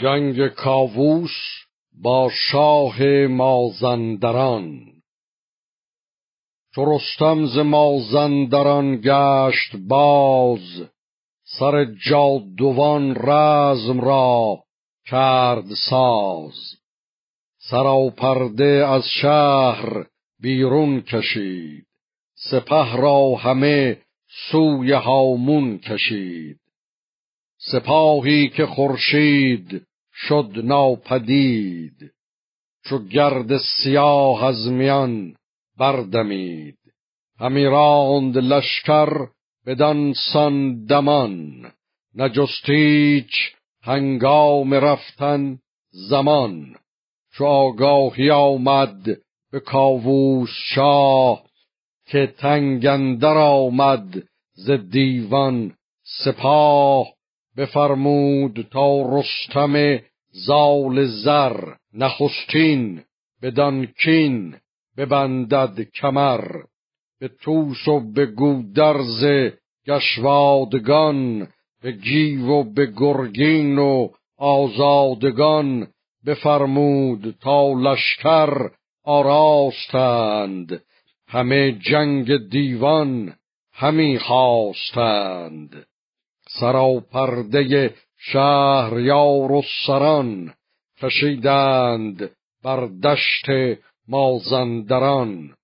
جنگ کاووس با شاه مازندران. چو رستم ز مازندران گشت باز، سر جادوان رزم را کرد ساز. سراپرده از شهر بیرون کشید، سپه را همه سوی هامون کشید. سپاهی که خورشید شد ناپدید، چو گرد سیاه از میان بردمید. همی راند لشکر بدان سان دمان، نجست هیچ هنگام رفتن زمان. چو آگاهی آمد به کاووس شاه، که تنگ اندر آمد ز دیوان سپاه. بفرمود تا رستم زال زر، نخستین بدان کین ببندد کمر. به توس و به گودرز گشوادگان، به گیو و به گرگین و آزادگان. بفرمود تا لشکر آراستند، همه جنگ دیوان همی خواستند. سراپرده شهریار و سران، کشیدند بر دشت مازندران.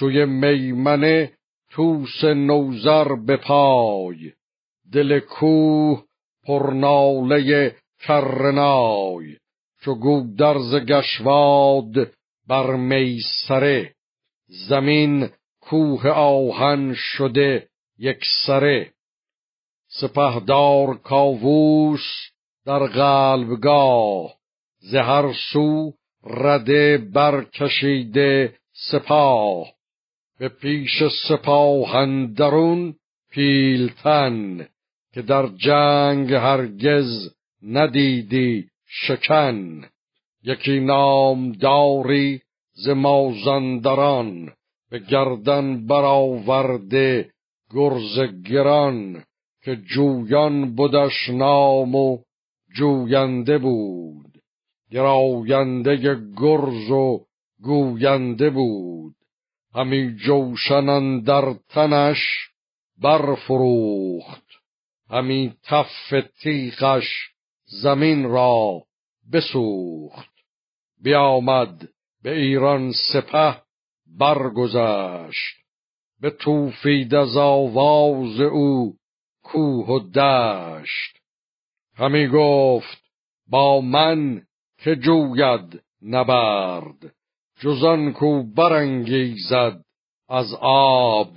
سوی میمنه طوس نوذر به پای، دل کوه پرناله کرنای. چو گودرز گشواد بر میسره، زمین کوه آهن شده یک سره. سپهدار کاووس در قلبگاه، ز هر سو رده برکشیده سپاه. به پیش سپاه اندرون پیلتن، که در جنگ هرگز ندیدی شکن. یکی نامداری ز مازندران، به گردن برآورده گرز گران. که جویان بودش نام و جوینده بود، گراینده گرز و گوینده بود. همی جوشن اندر تنش برفروخت، همی تف تیغش زمین را بسوخت. بیامد به ایران سپه برگذشت، به توفید از آواز او کوه و دشت. همی گفت با من که جوید نبرد، جزان کو برانگیزد از آب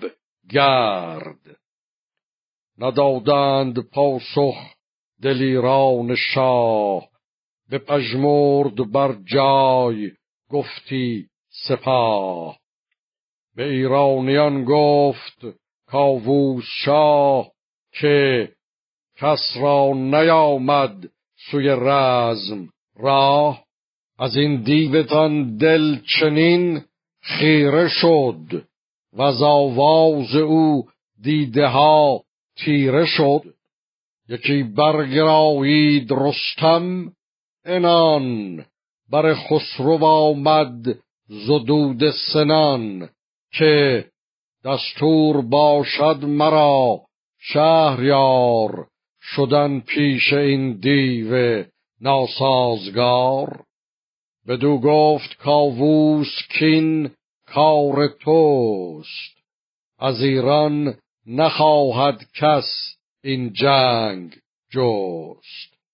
گرد. ندادند پاسخ دلیران شاه، به پژمرد بر جای گفتی سپاه. به ایرانیان گفت کاووس شاه، که کس را نیامد سوی رزم راه. از این دیوتان دل چنین خیره شد، و از آواز او دیده ها تیره شد. یکی برگرایید رستم انان، بر خسرو آمد زدود سنان. که دستور باشد مرا شهریار، شدن پیش این دیو ناسازگار. بدو گفت کاووس کین کار توست، از ایران نخواهد کس این جنگ جست.